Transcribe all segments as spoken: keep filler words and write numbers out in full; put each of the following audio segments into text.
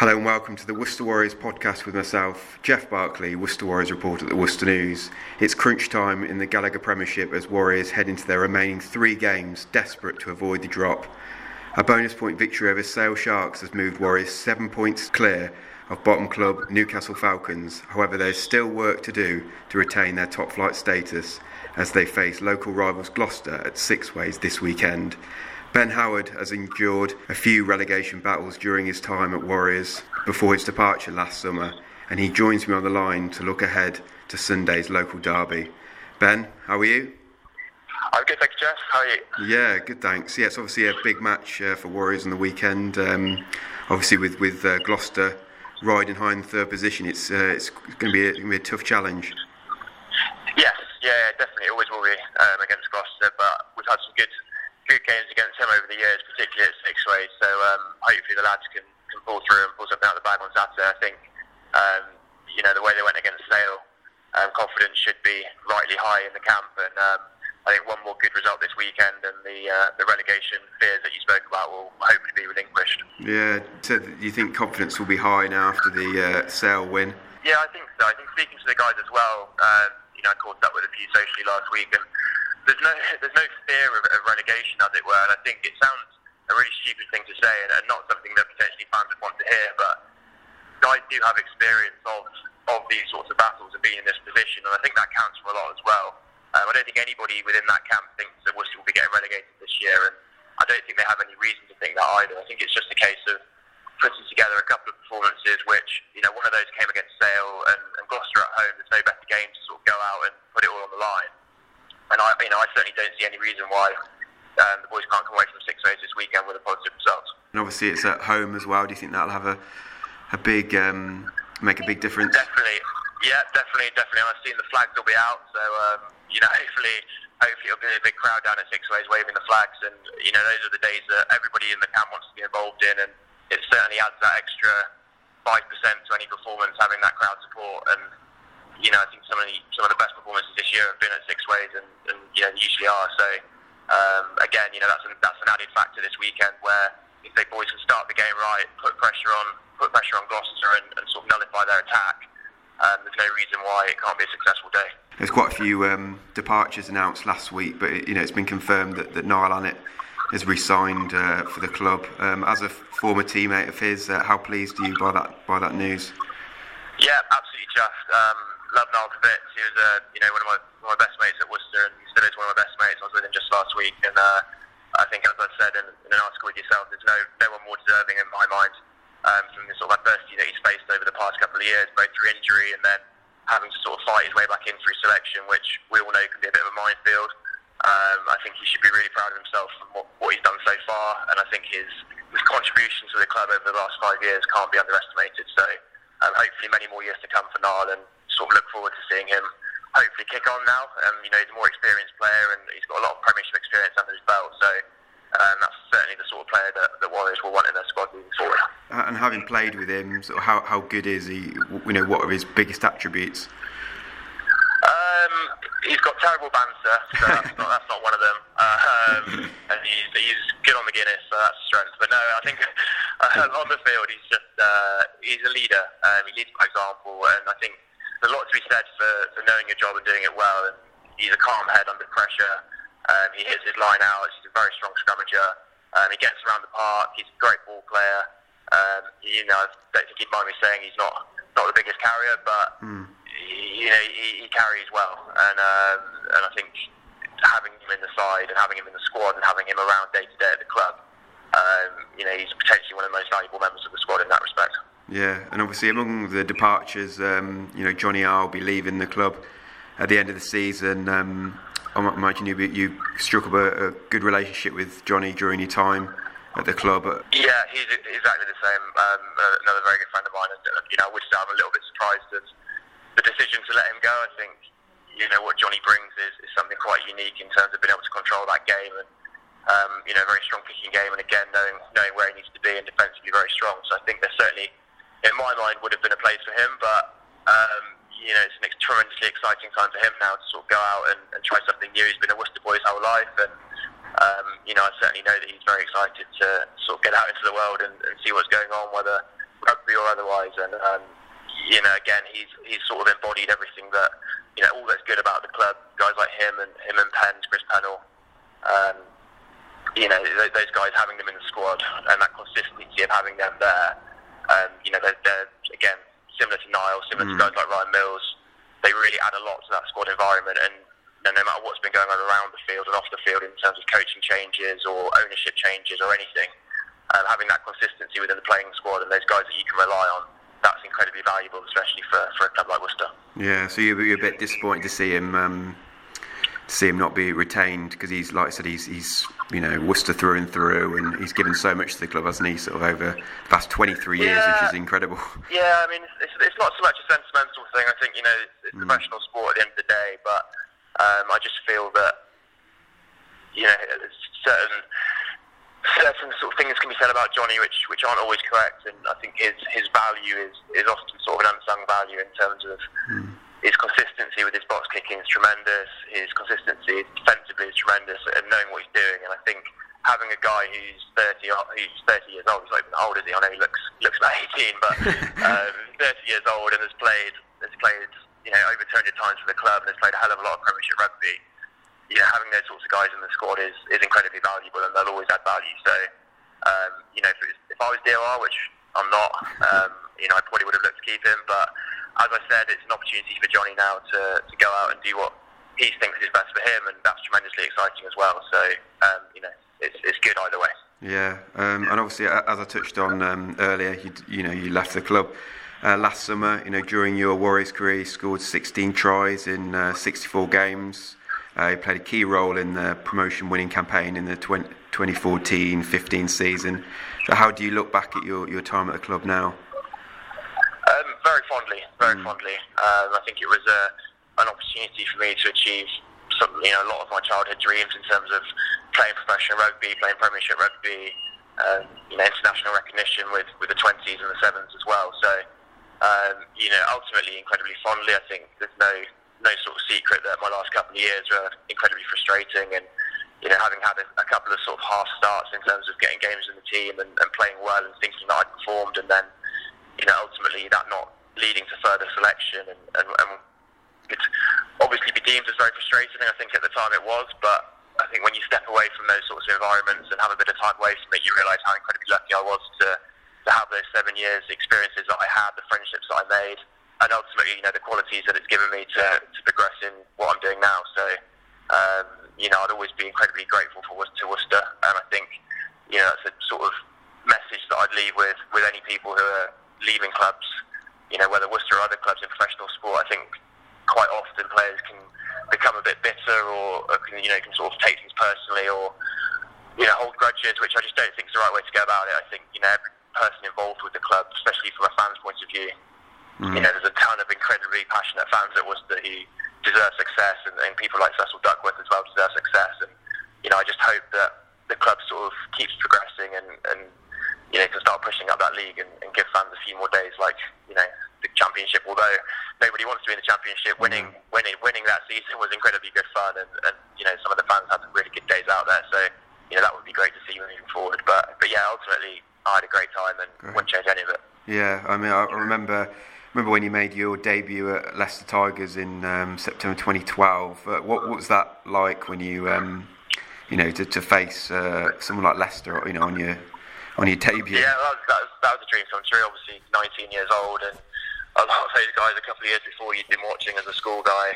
Hello and welcome to the Worcester Warriors podcast with myself, Jeff Barkley, Worcester Warriors reporter at the Worcester News. It's crunch time in the Gallagher Premiership as Warriors head into their remaining three games, desperate to avoid the drop. A bonus point victory over Sale Sharks has moved Warriors seven points clear of bottom club Newcastle Falcons. However, there is still work to do to retain their top flight status as they face local rivals Gloucester at Sixways this weekend. Ben Howard has endured a few relegation battles during his time at Warriors before his departure last summer, and he joins me on the line to look ahead to Sunday's local derby. Ben, how are you? I'm good, thank you, Jeff. How are you? Yeah, good, thanks. Yeah, it's obviously a big match uh, for Warriors on the weekend. Um, obviously, with with uh, Gloucester riding high in third position, it's uh, it's going to be a, gonna be a tough challenge. Yes, yeah, definitely, always will be um, against Gloucester, but we've had some good. good games against him over the years, particularly at Sixways, so um, hopefully the lads can, can pull through and pull something out of the bag on Saturday. I think um, you know the way they went against Sale, um, confidence should be rightly high in the camp, and um, I think one more good result this weekend and the uh, the relegation fears that you spoke about will hopefully be relinquished. Yeah, so you think confidence will be high now after the uh, Sale win? Yeah, I think so. I think speaking to the guys as well, um, you know, I caught up with a few socially last week, and There's no, there's no fear of, of relegation, as it were, and I think it sounds a really stupid thing to say and, and not something that potentially fans would want to hear, but guys do have experience of, of these sorts of battles and being in this position, and I think that counts for a lot as well. Um, I don't think anybody within that camp thinks that Worcester will be getting relegated this year, and I don't think they have any reason to think that either. I think it's just a case of putting together a couple of performances, which, you know, one of those came against Sale and, and Gloucester at home. There's no better game to sort of go out and put it all on the line. And I, you know, I certainly don't see any reason why um, the boys can't come away from Sixways this weekend with a positive result. And obviously, it's at home as well. Do you think that'll have a a big um, make a big difference? Definitely, yeah, definitely, definitely. I've seen the flags will be out, so um, you know, hopefully, hopefully, it'll be a big crowd down at Sixways waving the flags. And you know, those are the days that everybody in the camp wants to be involved in, and it certainly adds that extra five percent to any performance having that crowd support. And you know, I think some of the, some of the best performances this year have been at Sixways, and, and you know, usually are. So um, again, you know, that's an, that's an added factor this weekend, where if the boys can start the game right, put pressure on, put pressure on Gloucester, and, and sort of nullify their attack, um, there's no reason why it can't be a successful day. There's quite a few um, departures announced last week, but it, you know, it's been confirmed that, that Niall Annett has resigned uh, for the club. Um, as a former teammate of his, uh, how pleased are you by that by that news? Yeah, absolutely chuffed. Um, Love Niall to bits. He was, uh, you know, one of my one of my best mates at Worcester, and he still is one of my best mates. I was with him just last week, and uh, I think, as I said in, in an article with yourself, there's no no one more deserving in my mind um, from the sort of adversity that he's faced over the past couple of years, both through injury and then having to sort of fight his way back in through selection, which we all know can be a bit of a minefield. Um, I think he should be really proud of himself from what, what he's done so far, and I think his his contributions to the club over the last five years can't be underestimated. So, um, hopefully, many more years to come for Niall, and sort of look forward to seeing him hopefully kick on now. Um, you know, he's a more experienced player, and he's got a lot of Premiership experience under his belt, so um, that's certainly the sort of player that the Warriors will want in their squad moving forward. And having played with him, sort of how, how good is he? You know, what are his biggest attributes? Um, he's got terrible banter, so that's, not, that's not one of them. Uh, um, and he's, he's good on the Guinness, so that's a strength. But no, I think uh, on the field, he's just uh, he's a leader. Um, he leads by example, and I think there's a lot to be said for, for knowing your job and doing it well. And he's a calm head under pressure. Um, he hits his line out. He's a very strong scrummager. Um, he gets around the park. He's a great ball player. Um, you know, I don't think he'd mind me saying he's not, not the biggest carrier, but mm. he, you know, he, he carries well. And um, and I think having him in the side and having him in the squad and having him around day to day at the club, um, you know, he's potentially one of the most valuable members of the squad in that respect. Yeah, and obviously among the departures, um, you know, Johnny Rowe will be leaving the club at the end of the season. Um, I imagine you, you struck up a, a good relationship with Johnny during your time at the club. Yeah, he's exactly the same. Um, another very good friend of mine. And, you know, I would say I'm a little bit surprised at the decision to let him go. I think, you know, what Johnny brings is, is something quite unique in terms of being able to control that game and, um, you know, a very strong kicking game. And again, knowing knowing where he needs to be and defensively very strong. So I think there's certainly, in my mind, would have been a place for him, but um, you know, it's an tremendously exciting time for him now to sort of go out and, and try something new. He's been a Worcester boy his whole life, and um, you know, I certainly know that he's very excited to sort of get out into the world and, and see what's going on, whether rugby rugby or otherwise. And um, you know, again, he's he's sort of embodied everything that, you know, all that's good about the club. Guys like him and him and Penn, Chris Pennell, um, you know, th- those guys, having them in the squad and that consistency of having them there. Um, you know, they're, they're again similar to Niall, similar mm. to guys like Ryan Mills. They really add a lot to that squad environment, and, and no matter what's been going on around the field and off the field in terms of coaching changes or ownership changes or anything, um, having that consistency within the playing squad and those guys that you can rely on, that's incredibly valuable, especially for, for a club like Worcester. Yeah, so you're, you're a bit disappointed to see him um, to see him not be retained, because he's, like I said, he's, he's you know, Worcester through and through, and he's given so much to the club, hasn't he, sort of over the past twenty-three years, yeah. Which is incredible. Yeah, I mean, it's, it's not so much a sentimental thing. I think, you know, it's mm. a professional sport at the end of the day, but um, I just feel that, you know, certain... certain sort of things can be said about Johnny which which aren't always correct, and I think his his value is, is often sort of an unsung value in terms of mm. his consistency with his box kicking is tremendous, his consistency defensively is tremendous, and knowing what he's doing. And I think having a guy who's thirty who's thirty years old, he's like, how old is he? I know he looks looks about eighteen, but um, thirty years old, and has played has played you know over two hundred times for the club, and has played a hell of a lot of Premiership rugby. Yeah, having those sorts of guys in the squad is, is incredibly valuable, and they'll always add value. So, um, you know, if, was, if I was D O R, which I'm not, um, you know, I probably would have looked to keep him. But as I said, it's an opportunity for Johnny now to, to go out and do what he thinks is best for him, and that's tremendously exciting as well. So, um, you know, it's it's good either way. Yeah, um, and obviously, as I touched on um, earlier, you, you know, you left the club uh, last summer. You know, during your Warriors career, you scored sixteen tries in uh, sixty-four games. Uh, he played a key role in the promotion-winning campaign in the twenty fourteen fifteen season. So how do you look back at your, your time at the club now? Um, very fondly, very mm. fondly. Um, I think it was a, an opportunity for me to achieve some, you know, a lot of my childhood dreams in terms of playing professional rugby, playing Premiership rugby, um, you know, international recognition with, with the twenties and the sevens as well. So, um, you know, ultimately, incredibly fondly. I think there's no... no sort of secret that my last couple of years were incredibly frustrating, and, you know, having had a, a couple of sort of half starts in terms of getting games in the team and, and playing well and thinking that I'd performed, and then, you know, ultimately that not leading to further selection, and, and, and it's obviously be deemed as very frustrating, and I think at the time it was, but I think when you step away from those sorts of environments and have a bit of time away from it, you realise how incredibly lucky I was to, to have those seven years, the experiences that I had, the friendships that I made, and ultimately, you know, the qualities that it's given me to, to progress in what I'm doing now. So, um, you know, I'd always be incredibly grateful for to Worcester, and I think, you know, that's a sort of message that I'd leave with, with any people who are leaving clubs, you know, whether Worcester or other clubs in professional sport. I think quite often players can become a bit bitter, or, or can, you know, can sort of take things personally, or, you know, hold grudges, which I just don't think is the right way to go about it. I think, you know, every person involved with the club, especially from a fan's point of view, Mm. you know, there's a ton of incredibly passionate fans at Worcester who deserve success, and, and people like Cecil Duckworth as well deserve success. And, you know, I just hope that the club sort of keeps progressing, and, and you know, can start pushing up that league, and, and give fans a few more days, like, you know, the Championship. Although nobody wants to be in the Championship, winning mm. winning, winning that season was incredibly good fun, and, and, you know, some of the fans had some really good days out there. So, you know, that would be great to see moving forward. But, but yeah, ultimately, I had a great time, and great. Wouldn't change any of it. Yeah, I mean, I remember... Remember when you made your debut at Leicester Tigers in um, September twenty twelve? Uh, what, what was that like when you, um, you know, to, to face uh, someone like Leicester, you know, on your on your debut? Yeah, that was, that was, that was a dream come true. Obviously, nineteen years old, and a lot of those guys a couple of years before you'd been watching as a school guy.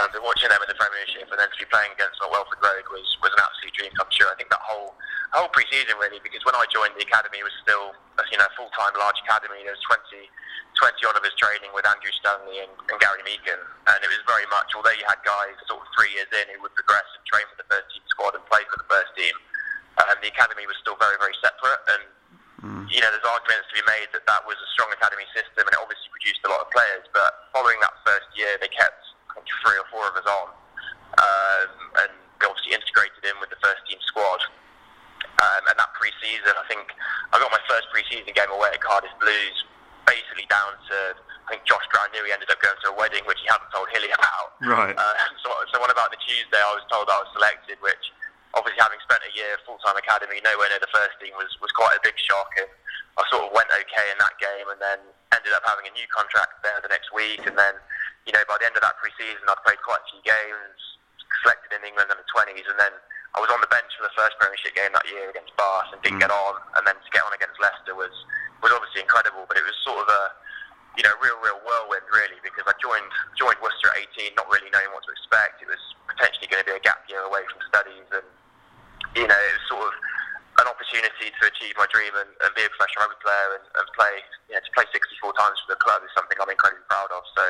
I've been watching them in the Premiership, and then to be playing against them at Welford Road was, was an absolute dream come true. I think that whole whole pre-season, really, because when I joined the academy, it was still, you know, a full-time large academy. There was twenty. twenty odd of his training with Andrew Stanley and, and Gary Meakin, and it was very much, although you had guys sort of three years in who would progress and train for the first team squad and play for the first team, um, the academy was still very, very separate. And mm. you know, there's arguments to be made that that was a strong academy system, and it obviously produced a lot of players, but following that first year they kept three or four of us on, um, and we obviously integrated in with the first team squad, um, and that pre-season, I think I got my first pre-season game away at Cardiff Blues, basically down to, I think Josh Brown knew he ended up going to a wedding which he hadn't told Hilly about. Right. Uh, so, so on about the Tuesday, I was told I was selected, which obviously, having spent a year full-time academy, nowhere near the first team, was, was quite a big shock. And I sort of went okay in that game, and then ended up having a new contract there the next week. And then, you know, by the end of that pre-season, I'd played quite a few games, selected in England in the twenties, and then I was on the bench for the first Premiership game that year against Bath and didn't mm. get on, and then to get on against Leicester was, was obviously incredible. But it was sort of a, you know, real, real whirlwind really, because I joined joined Worcester at eighteen, not really knowing what to expect. It was potentially going to be a gap year away from studies, and you know, it was sort of an opportunity to achieve my dream and, and be a professional rugby player and, and play, you know, to play sixty-four times for the club is something I'm incredibly proud of. So,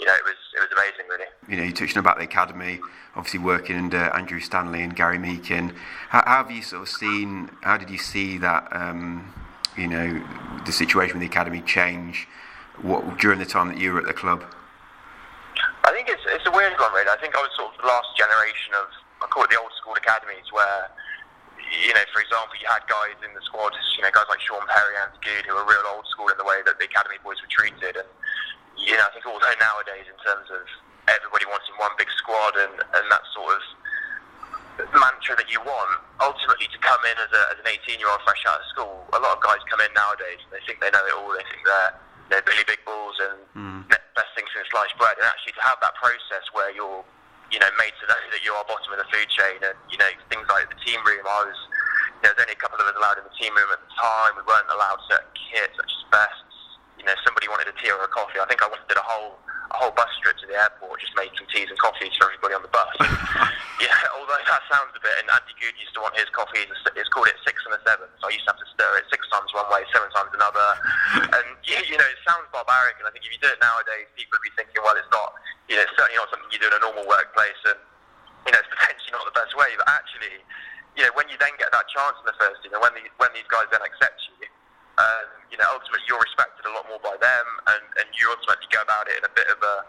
you know, it was it was amazing, really. You know, you touched on about the academy, obviously working under Andrew Stanley and Gary Meakin. How, how have you sort of seen? How did you see that? Um, you know, the situation with the academy change what during the time that you were at the club? I think it's it's a weird one, really. I think I was sort of the last generation of, I call it the old school academies, where, you know, for example, you had guys in the squad, you know, guys like Sean Perry and Andy Goode, who were real old school in the way that the academy boys were treated. And you know, I think although nowadays in terms of everybody wanting one big squad and, and that sort of mantra that you want, ultimately to come in as, a, as an eighteen-year-old fresh out of school, a lot of guys come in nowadays and they think they know it all, they think they're, they're Billy Big Balls and mm. best things since sliced bread. And actually to have that process where you're, you know, made to know that you are bottom of the food chain and, you know, things like the team room, I was, you know, there was only a couple of us allowed in the team room at the time, we weren't allowed certain kits such as best. You know, somebody wanted a tea or a coffee. I think I once did a whole a whole bus trip to the airport, just made some teas and coffees for everybody on the bus. Yeah, although that sounds a bit. And Andy Goode used to want his coffee. It's called it six and a seven. So I used to have to stir it six times one way, seven times another. And you, you know, it sounds barbaric. And I think if you do it nowadays, people would be thinking, well, it's not. You know, it's certainly not something you do in a normal workplace, and you know, it's potentially not the best way. But actually, you know, when you then get that chance in the first, you know, when the, when these guys then accept you. Um, you know, ultimately you're respected a lot more by them, and, and you ultimately go about it in a bit of a,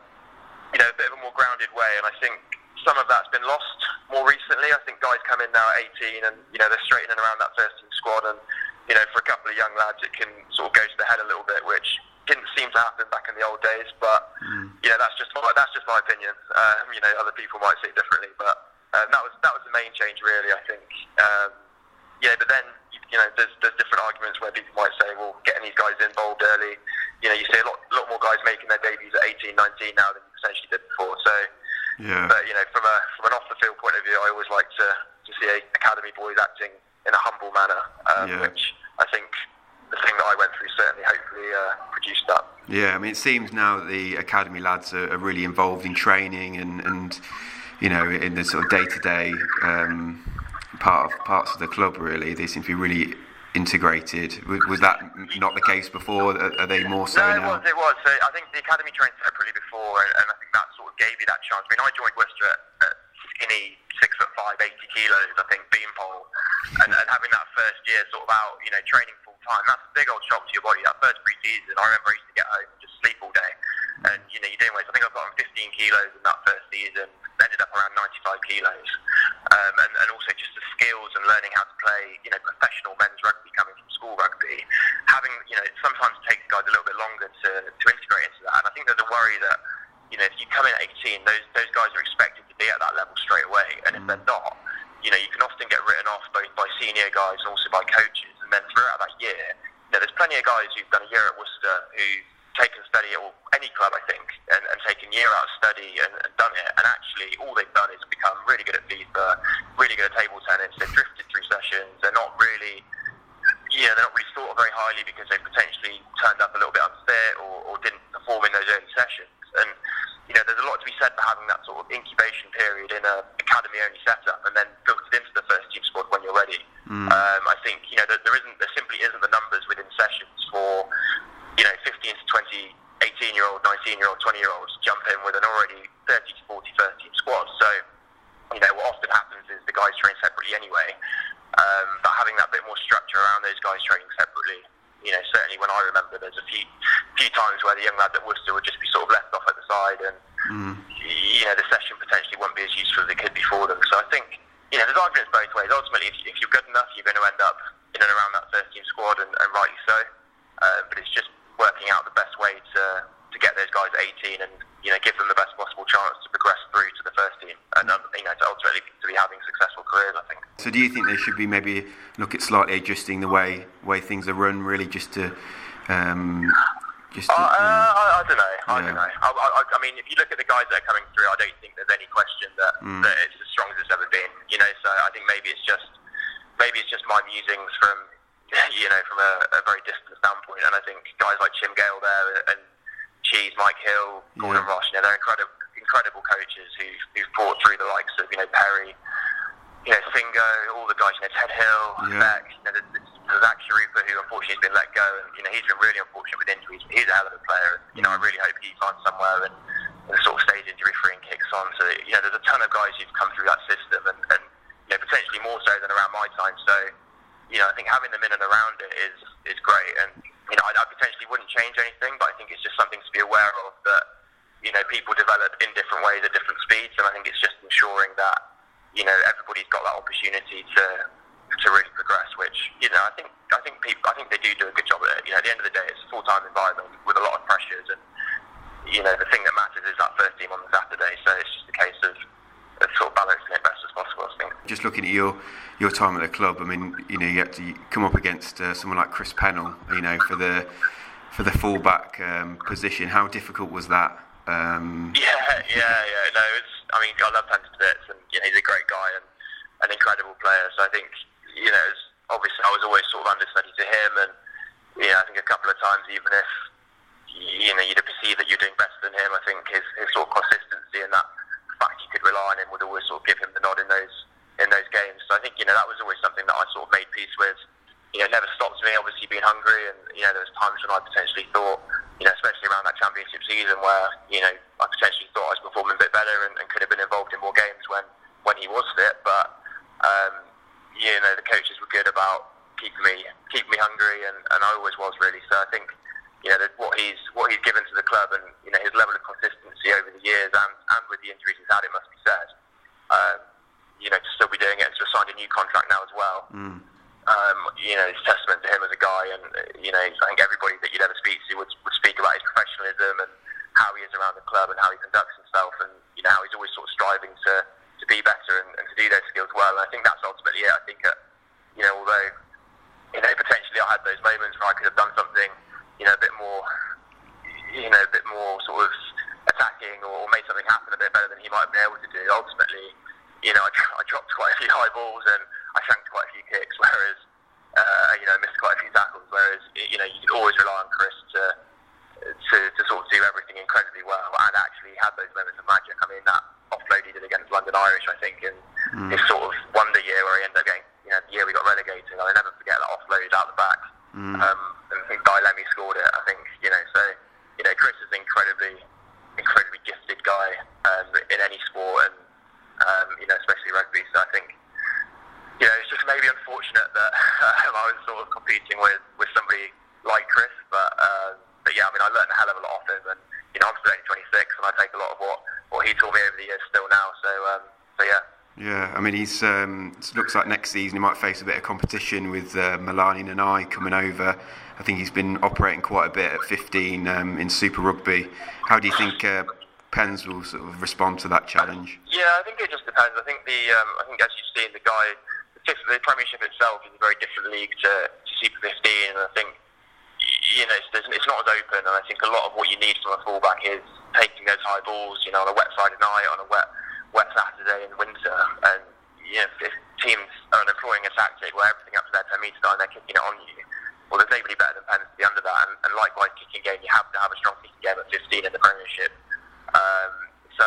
you know, a bit of a more grounded way. And I think some of that's been lost more recently. I think guys come in now at eighteen, and you know, they're straightening around that first team squad, and you know, for a couple of young lads, it can sort of go to the head a little bit, which didn't seem to happen back in the old days. But mm. you know, that's just my, that's just my opinion. Um, you know, other people might see it differently, but um, that was that was the main change, really. I think. Um, yeah, but then. You know, there's there's different arguments where people might say, well, getting these guys involved early. You know, you see a lot lot more guys making their debuts at eighteen, nineteen now than you essentially did before. So, yeah. But you know, from a from an off the field point of view, I always like to, to see academy boys acting in a humble manner, um, yeah. which I think the thing that I went through certainly hopefully uh, produced that. Yeah, I mean, it seems now that the academy lads are, are really involved in training and, and you know, in the sort of day to day. Part of parts of the club, really, they seem to be really integrated. Was, was that not the case before? Are, are they more so no, it now? Was, it was. So I think the academy trained separately before, and, and I think that sort of gave you that chance. I mean, I joined Worcester at, at skinny six foot five, eighty kilos, I think, beanpole, and, and having that first year sort of out, you know, training full time. That's a big old shock to your body. That first pre-season, I remember I used to get home and just sleep all day, and you know, you're doing weights. I think I got on fifteen kilos in that first season. Ended up around ninety-five kilos, um, and, and also just the skills and learning how to play, you know, professional men's rugby coming from school rugby. Having, you know, it sometimes takes guys a little bit longer to, to integrate into that. And I think there's a worry that, you know, if you come in at eighteen, those those guys are expected to be at that level straight away. And if they're not, you know, you can often get written off both by senior guys and also by coaches. And then throughout that year, you know, there's plenty of guys who've done a year at Worcester who. Taken study at any club, I think, and, and taken year out of study and, and done it. And actually, all they've done is become really good at FIFA, really good at table tennis. They've drifted through sessions. They're not really, you know, they're not really thought of very highly because they potentially turned up a little bit unfit or, or didn't perform in those early sessions. And you know, there's a lot to be said for having that sort of incubation period in an academy-only setup, and then filtered into the first team squad when you're ready. Mm. Um, I think you know there, there isn't, there simply isn't the numbers within sessions for. You know, fifteen to twenty, eighteen-year-old, nineteen-year-old, twenty-year-olds jump in with an already thirty to forty first-team squad. So, you know, what often happens is the guys train separately anyway. Um, but having that bit more structure around those guys training separately, you know, certainly when I remember, there's a few few times where the young lads at Worcester would just be sort of left off at the side, and mm. you know, the session potentially wouldn't be as useful as it could be for them. So I think, you know, there's arguments both ways. Ultimately, if, if you're good enough, you're going to end up in and around that first-team squad, and, and rightly so. Uh, but it's just working out the best way to to get those guys eighteen and, you know, give them the best possible chance to progress through to the first team and, you know, to ultimately to be having successful careers, I think. So do you think they should be maybe look at slightly adjusting the way way things are run, really, just to... Um, just to uh, you know, uh, I don't know. Yeah. I don't know. I, I, I mean, if you look at the guys that are coming through, I don't think there's any question that, mm. that it's as strong as it's ever been. You know, so I think maybe it's just maybe it's just my musings from, you know, from a, a very distant standpoint. And I think guys like Jim Gale there and Cheese, Mike Hill, Gordon yeah. Rush, you know, they're incredible, incredible coaches who've, who've fought through the likes of, you know, Perry, you know, Singo, all the guys, you know, Ted Hill, yeah. Beck, you know, the, the Zach Sharupa, who unfortunately has been let go, and, you know, he's been really unfortunate with injuries, but he's a hell of a player. You know, I really hope he finds somewhere and, and sort of stays injury-free and kicks on. So, you know, there's a ton of guys who've come through that system, and, and you know, potentially more so than around my time. So, you know, I think having them in and around it is is great. And, you know, I, I potentially wouldn't change anything, but I think it's just something to be aware of, that, you know, people develop in different ways at different speeds, and I think it's just ensuring that, you know, everybody's got that opportunity to to really progress, which, you know, I think I think people I think they do do a good job at it. You know, at the end of the day, it's a full time environment with a lot of pressures, and, you know, the thing that matters is that first team on the Saturday. So it's just a case of, of sort of balancing it best as possible, I think. Just looking at your your time at the club, I mean, you know, you had to come up against uh, someone like Chris Pennell, you know, for the for the fullback um, position. How difficult was that? Um, yeah, yeah, yeah. No, it's, I mean, I love Pennell to bits, and, you know, he's a great guy and an incredible player. So I think, you know, it's, obviously I was always sort of understudy to him, and, you know, I think a couple of times, even if, you know, you'd have perceived that you're doing better than him, I think his, his sort of consistency and that fact you could rely on him would always sort of give him the nod in those in those games. So I think, you know, that was always something that I sort of made peace with. You know, it never stopped me, obviously, being hungry, and, you know, there was times when I potentially thought, you know, especially around that championship season, where, you know, I potentially thought I was performing a bit better, and, and could have been involved in more games when, when he was fit. But, um, you know, the coaches were good about keeping me keeping me hungry, and, and I always was, really. So I think, you know, what he's what he's given to the club, and, you know, his level of consistency over the years, and, and with the injuries he's had, it must be said. Um, you know, to still be doing it, to have signed a new contract now as well. Mm. Um, you know, it's testament to him as a guy, and, you know, I think everybody that you'd ever speak to would, would speak about his professionalism and how he is around the club and how he conducts himself, and, you know, how he's always sort of striving to, to be better and, and to do those skills well. And I think that's ultimately it. I think, uh, you know, although, you know, potentially I had those moments where I could have done something, you know, a bit more, you know, a bit more sort of attacking, or made something happen a bit better than he might have been able to do. Ultimately, you know, I, I dropped quite a few high balls, and I shanked quite a few kicks, whereas, uh, you know, missed quite a few tackles, whereas, you know, you could always rely on Chris to, to to sort of do everything incredibly well, and actually had those moments of magic. I mean, that offload he did against London Irish, I think, in mm. his sort of wonder year where he ended up getting, you know, the year we got relegated, I'll never forget that offload out the back. Mm. Um, and I think Guy Lemmy scored it, I think, you know, so, you know, Chris is an incredibly, incredibly gifted guy um, in any sport, and, um, you know, especially rugby, so I think, you know, it's just maybe unfortunate that um, I was sort of competing with, with somebody like Chris, but uh, but yeah, I mean, I learned a hell of a lot off him, and, you know, I'm still only twenty-six, and I take a lot of what, what he taught me over the years still now. So um, so yeah. Yeah, I mean, he's um, it looks like next season he might face a bit of competition with uh, Milani and I coming over. I think he's been operating quite a bit at fifteen um, in Super Rugby. How do you think uh, Penn's will sort of respond to that challenge? Yeah, I think it just depends. I think the um, I think as you've seen, the guy. The Premiership itself is a very different league to, to Super fifteen, and I think, you know, it's, it's not as open, and I think a lot of what you need from a fullback is taking those high balls, you know, on a wet Friday night, on a wet wet Saturday in winter, and, you know, if teams are employing a tactic where everything up to their ten metre line, they're kicking it on you, well, there's nobody better than Penn to be under that, and, and likewise, kicking game, you have to have a strong kicking game at fifteen in the Premiership. Um, so,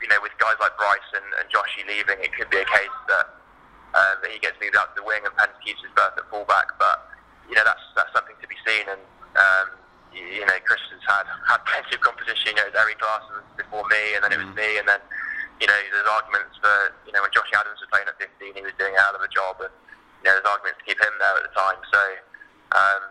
you know, with guys like Bryce and, and Joshy leaving, it could be a case that Uh, that he gets moved out to the wing and Penn's keeps his berth at fullback, but, you know, that's that's something to be seen. And um, you, you know, Chris has had, had plenty of competition. You know, it was Eric Glass before me, and then it was me, and then, you know, there's arguments for, you know, when Josh Adams was playing at fifteen, he was doing a hell of a job, and, you know, there's arguments to keep him there at the time. So um,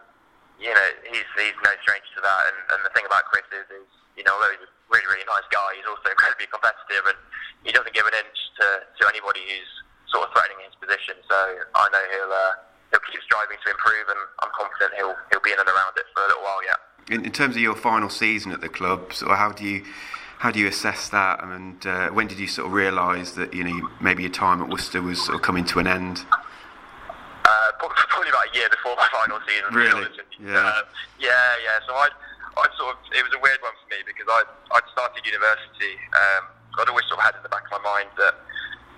you know, he's he's no stranger to that. And, and the thing about Chris is, is, you know, although he's a really really nice guy, he's also incredibly competitive, and he doesn't give an inch to, to anybody who's sort of threatening his position. So I know he'll uh, he'll keep striving to improve, and I'm confident he'll he'll be in and around it for a little while yet. In, in terms of your final season at the club, so how do you how do you assess that? And uh, when did you sort of realise that, you know, maybe your time at Worcester was sort of coming to an end? Uh, probably about a year before my final season. Really? Yeah. Uh, yeah, yeah. So I, I sort of, it was a weird one for me because I, I'd started university. Um, I'd always sort of had in the back of my mind that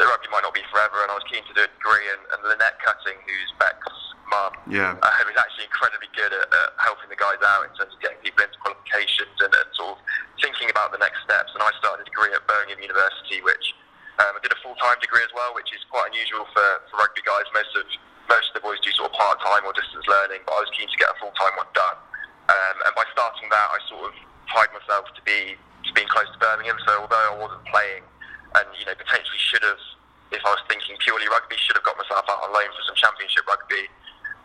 the rugby might not be forever, and I was keen to do a degree. And, and Lynette Cutting, who's Beck's mum, yeah, uh, who's actually incredibly good at, at helping the guys out in terms of getting people into qualifications and, and sort of thinking about the next steps. And I started a degree at Birmingham University, which um, I did a full-time degree as well, which is quite unusual for, for rugby guys. Most of most of the boys do sort of part-time or distance learning, but I was keen to get a full-time one done. Um, and by starting that, I sort of tied myself to be to being close to Birmingham. So although I wasn't playing, and you know potentially should have, if I was thinking purely rugby, should have got myself out on loan for some championship rugby.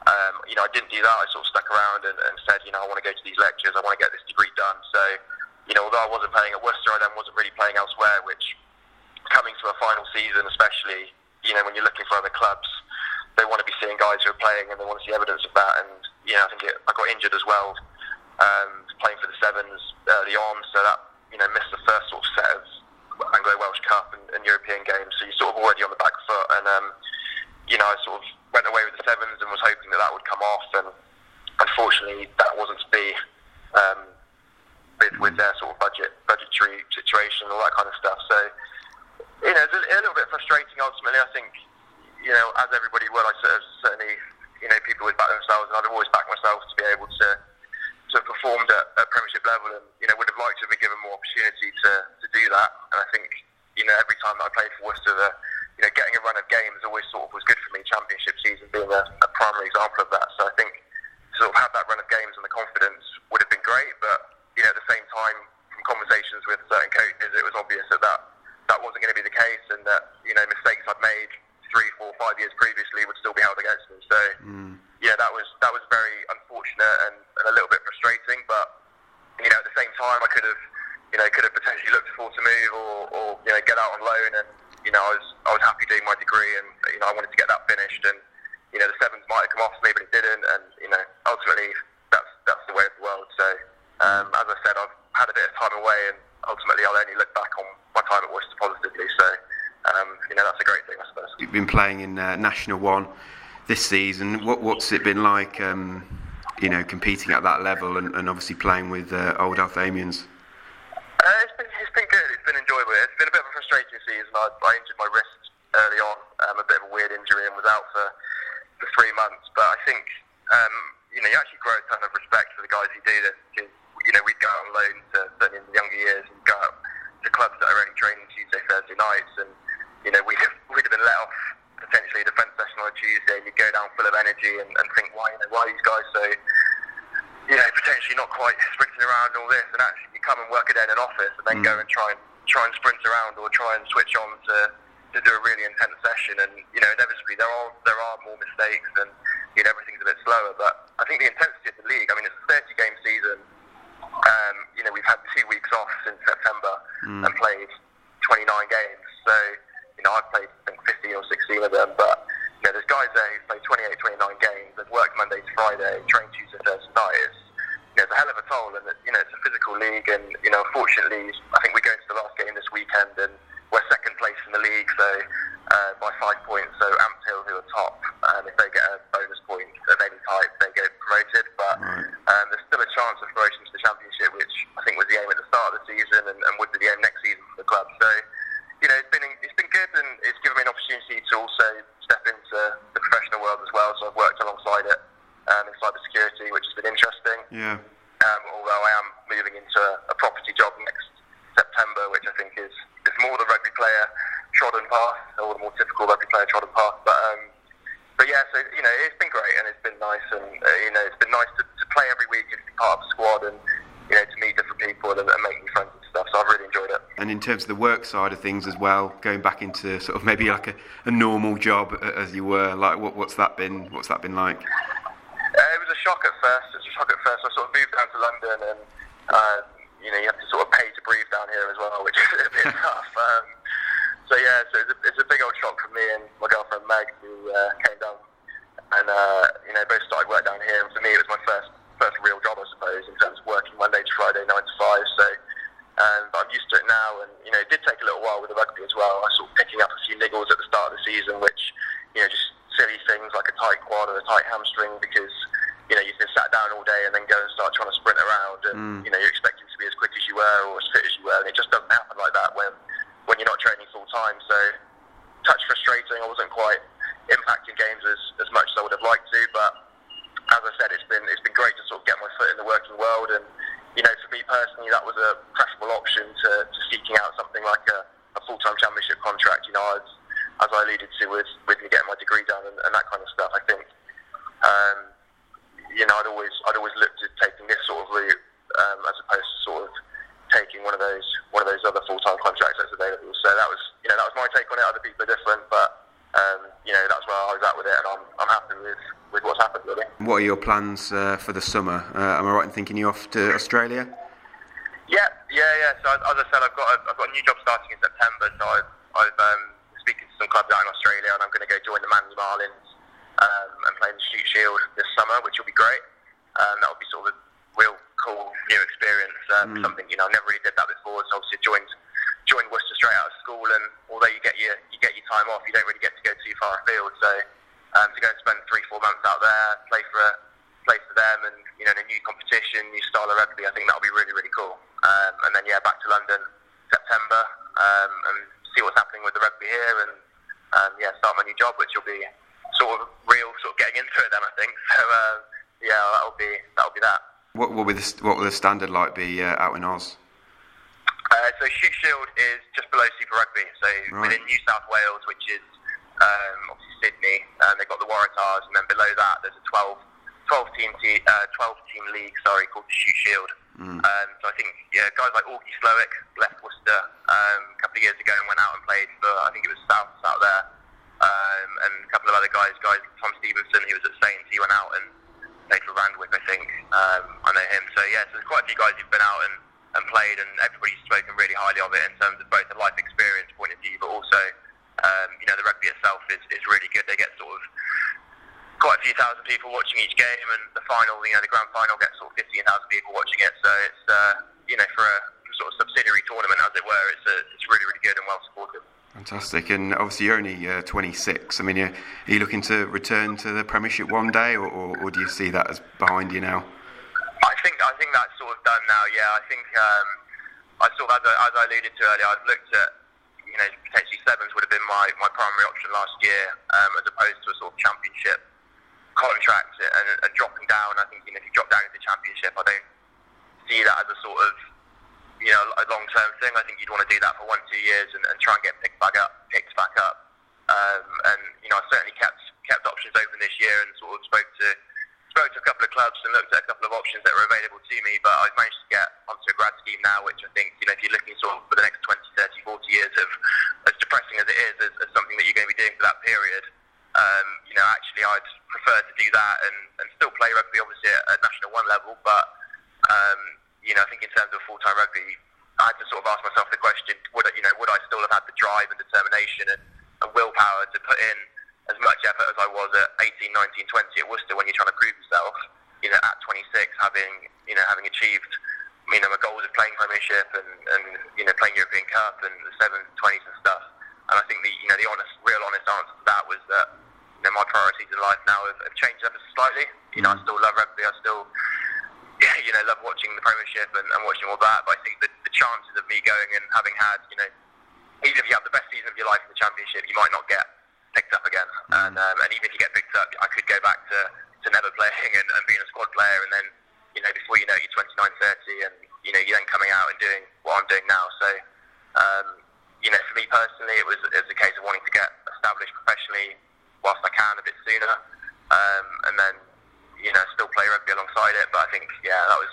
Um, you know, I didn't do that. I sort of stuck around and, and said, you know, I want to go to these lectures. I want to get this degree done. So, you know, although I wasn't playing at Worcester, I then wasn't really playing elsewhere, which, coming to a final season especially, you know, when you're looking for other clubs, they want to be seeing guys who are playing and they want to see evidence of that. And, you know, I think it, I got injured as well, um, playing for the Sevens early on. So that, you know, missed the first sort of set of Anglo-Welsh Cup and, and European games. So you're sort of already on the back foot. And, um, you know, I sort of went away with the Sevens and was hoping that that would come off, and unfortunately that wasn't to be um, with, with their sort of budget, budgetary situation and all that kind of stuff. So, you know, it's a, a little bit frustrating ultimately. I think, you know, as everybody would, I sort of, certainly, you know, people would back themselves, and I'd always back myself to be able to to have performed at, at Premiership level, and, you know, would have liked to have been given more opportunity to, to do that. And I think, you know, every time that I played for Worcester, the, you know, getting a run of games always sort of was good for me, championship season being a, a primary example of that. So I think to sort of have that run of games and the confidence would have been great, but, you know, at the same time, from conversations with certain coaches, it was obvious that that, that wasn't going to be the case, and that, you know, mistakes I'd made three, four, five years previously would still be held against me. So, mm. yeah, that was that was very unfortunate and, and a little bit frustrating, but, you know, at the same time, I could have, you know, could have potentially looked for to move or, or, you know, get out on loan, and, you know, I was I was happy doing my degree, and, you know, I wanted to get that finished, and, you know, the Sevens might have come off for me, but it didn't, and, you know, ultimately that's that's the way of the world. So um, as I said, I've had a bit of time away, and ultimately I'll only look back on my time at Worcester positively. So um, you know, that's a great thing, I suppose. You've been playing in uh, National One this season. What what's it been like? Um, you know, competing at that level, and, and obviously playing with uh, old Althamians. Uh, it's been it's been good. It's been enjoyable. It's been a bit of a frustrating season. I, I injured my wrist early on, um, a bit of a weird injury, and was out for, for three months. But I think um, you know, you actually grow a ton of respect for the guys who do this. Because, you know, we'd go out on loan to, certainly in the younger years, and go out to clubs that are only training Tuesday, Thursday nights, and, you know, we'd have, we'd have been let off potentially a defence session on a Tuesday, and you'd go down full of energy and, and think, why, you know, why are these guys so, you know, potentially not quite sprinting around and all this, and actually you come and work a day in an office and then mm. go and try and try and sprint around or try and switch on to, to do a really intense session. And, you know, inevitably there are there are more mistakes, and, you know, everything's a bit slower. But I think the intensity of the league, I mean, it's a thirty game season. Um, you know, we've had two weeks off since September mm. and played twenty-nine games. So, you know, I've played, I think, fifteen or sixteen of them, but, you know, there's guys there who've played twenty-eight, twenty-nine games, they've worked Monday to Friday, trained Tuesday, Thursday night. It's, you know, it's a hell of a toll, and, you know, it's a physical league, and, you know, unfortunately, I think we're going to the last game this weekend, and we're second place in the league, so, uh, by five points, so Ampt Hill, who are top, um, if they get a bonus point of any type, they get promoted, but um, there's still a chance of promotion to the championship, which I think was the aim at the start of the season, and, and would be the aim next season for the club. So, you know, it's been it's been good, and it's given me an opportunity to also step into the professional world as well. So I've worked alongside it um, in cybersecurity, which has been interesting. Yeah. Um, although I am moving into a property job next September, which I think is, is more the rugby player trodden path, or the more typical rugby player trodden path. But um, but yeah, so, you know, it's been great, and it's been nice, and uh, you know, it's been nice to, to play every week and be part of the squad, and, you know, to meet different people and, and make new friends and stuff. So I've really enjoyed it. And in terms of the work side of things as well, going back into sort of maybe like a, a normal job as you were, like what, what's that been? What's that been like? Uh, it was a shock at first. It was a shock at first. I sort of moved down to London, and uh, you know, you have to sort of pay to breathe down here as well, which is a bit tough. Um, so yeah, so it's a, it's a big old shock for me and my girlfriend Meg, who uh, came down, and uh, you know, both started work down here. And for me, it was my first first real job, I suppose, in terms of working Monday to Friday, nine to five. So, um, but I'm used to it now. around, and mm. you know, you're expecting to be as quick as you were or as fit as you were, and it just doesn't happen like that when when you're not training full time. So, touch frustrating. I wasn't quite impacting games as, as much as I would have liked to, but as I said, it's been it's been great to sort of get my foot in the working world, and you know, for me personally, that was a preferable option to, to seeking out something like a, a full-time championship contract. You know, as, as I alluded to with with me getting my degree done and, and that kind of stuff. I think. Um, You know, I'd always, I'd always looked at taking this sort of route um, as opposed to sort of taking one of those, one of those other full-time contracts that's available. So that was, you know, that was my take on it. Other people are different, but um, you know, that's where I was at with it, and I'm, I'm happy with, with what's happened really. What are your plans uh, for the summer? Uh, am I right in thinking you're off to Australia? Yeah, yeah, yeah. So as I said, I've got, a, I've got a new job starting in September. So I've, I've um, speaking to some clubs out in Australia, and I'm going to go join the Manly Marlins. Um, and playing the Shute Shield this summer, which will be great. Um, that will be sort of a real cool new experience. Um, mm. Something, you know, I never really did that before. So obviously joined joined Worcester straight out of school, and although you get your you get your time off, you don't really get to go too far afield. So um, to go and spend three four months out there, play for a, play for them, and you know, in a new competition, new style of rugby, I think that'll be really really cool. Um, and then yeah, back to London September um, and see what's happening with the rugby here, and um, yeah, start my new job, which will be. Sort of real, sort of getting into it then, I think. So, uh, yeah, that'll be that'll be that. What will be the, what will the standard like be uh, out in Oz? Uh, so, Shute Shield is just below Super Rugby, so right. Within New South Wales, which is um, obviously Sydney, and they've got the Waratahs, and then below that there's a twelve, twelve team, te- uh, twelve team league, sorry, called the Shute Shield. Mm. Um, so I think yeah, guys like Orky Slowick left Worcester um, a couple of years ago and went out and played for I think it was Souths out there. Um, and a couple of other guys, guys Tom Stevenson, he was at Saints, he went out and played for Randwick, I think. Um, I know him. So, yeah, so there's quite a few guys who've been out and, and played, and everybody's spoken really highly of it in terms of both the life experience point of view, but also, um, you know, the rugby itself is, is really good. They get sort of quite a few thousand people watching each game, and the final, you know, the grand final gets sort of fifteen thousand people watching it. So it's, uh, you know, for a sort of subsidiary tournament, as it were, it's a, it's really, really good and well supported. Fantastic, and obviously you're only uh, twenty-six. I mean, are you looking to return to the Premiership one day, or, or, or do you see that as behind you now? I think I think that's sort of done now. Yeah, I think um, I sort of, as I, as I alluded to earlier, I've looked at, you know, potentially sevens would have been my, my primary option last year, um, as opposed to a sort of Championship contract and, and dropping down. I think, you know, if you drop down into Championship, I don't see that as a sort of, you know, a long-term thing. I think you'd want to do that for one, two years and, and try and get picked back up. Picked back up. Um, and you know, I certainly kept kept options open this year, and sort of spoke to spoke to a couple of clubs and looked at a couple of options that were available to me. But I've managed to get onto a grad scheme now, which I think, you know, if you're looking sort of for the next twenty, thirty, forty years of, as depressing as it is, as, as something that you're going to be doing for that period. Um, you know, actually, I'd prefer to do that and, and still play rugby, obviously at, at National One level, but. Um, You know, I think in terms of full-time rugby, I had to sort of ask myself the question: would I, you know, would I still have had the drive and determination and, and willpower to put in as much effort as I was at eighteen, nineteen, twenty at Worcester when you're trying to prove yourself? You know, at twenty-six, having you know having achieved, you know, my goals of playing Premiership and, and you know playing European Cup and the sevens, twenties and stuff. And I think the you know the honest, real honest answer to that was that you know my priorities in life now have, have changed ever slightly. You know, I still love rugby. I still. Yeah, you know, love watching the Premiership and, and watching all that, but I think that the chances of me going and having had, you know, even if you have the best season of your life in the Championship, you might not get picked up again. Mm-hmm. And, um, and even if you get picked up, I could go back to, to never playing and, and being a squad player, and then, you know, before you know it, you're twenty-nine, thirty, and, you know, you're then coming out and doing what I'm doing now. So, um, you know, for me personally, it was, it was a case of wanting to get established professionally whilst I can a bit sooner, um, and then, you know, still play rugby alongside it, but I think, yeah, that was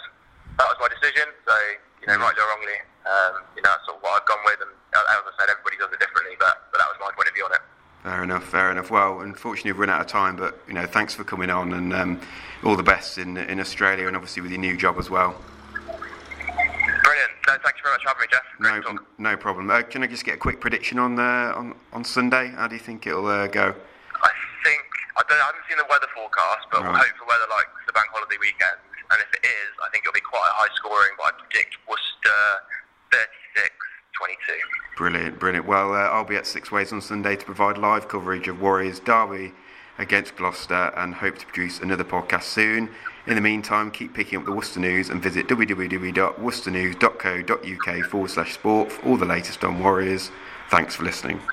that was my decision. So, you know, rightly or wrongly, um, you know, that's sort of what I've gone with, and as I said, everybody does it differently, but, but that was my point of view on it. Fair enough, fair enough. Well, unfortunately, we've run out of time, but, you know, thanks for coming on, and um, all the best in, in Australia, and obviously with your new job as well. Brilliant. No, thank you very much for having me, Jeff. Great no, talk. No problem. Uh, can I just get a quick prediction on uh, on, on Sunday? How do you think it'll uh, go? I think... I, don't, I haven't seen the weather forecast, but right. We'll hope for weather like the bank holiday weekend. And if it is, I think it'll be quite a high scoring, but I predict Worcester thirty-six twenty-two. Brilliant, brilliant. Well, uh, I'll be at Sixways on Sunday to provide live coverage of Warriors Derby against Gloucester, and hope to produce another podcast soon. In the meantime, keep picking up the Worcester News and visit w w w dot worcester news dot co dot u k forward slash sport for all the latest on Warriors. Thanks for listening.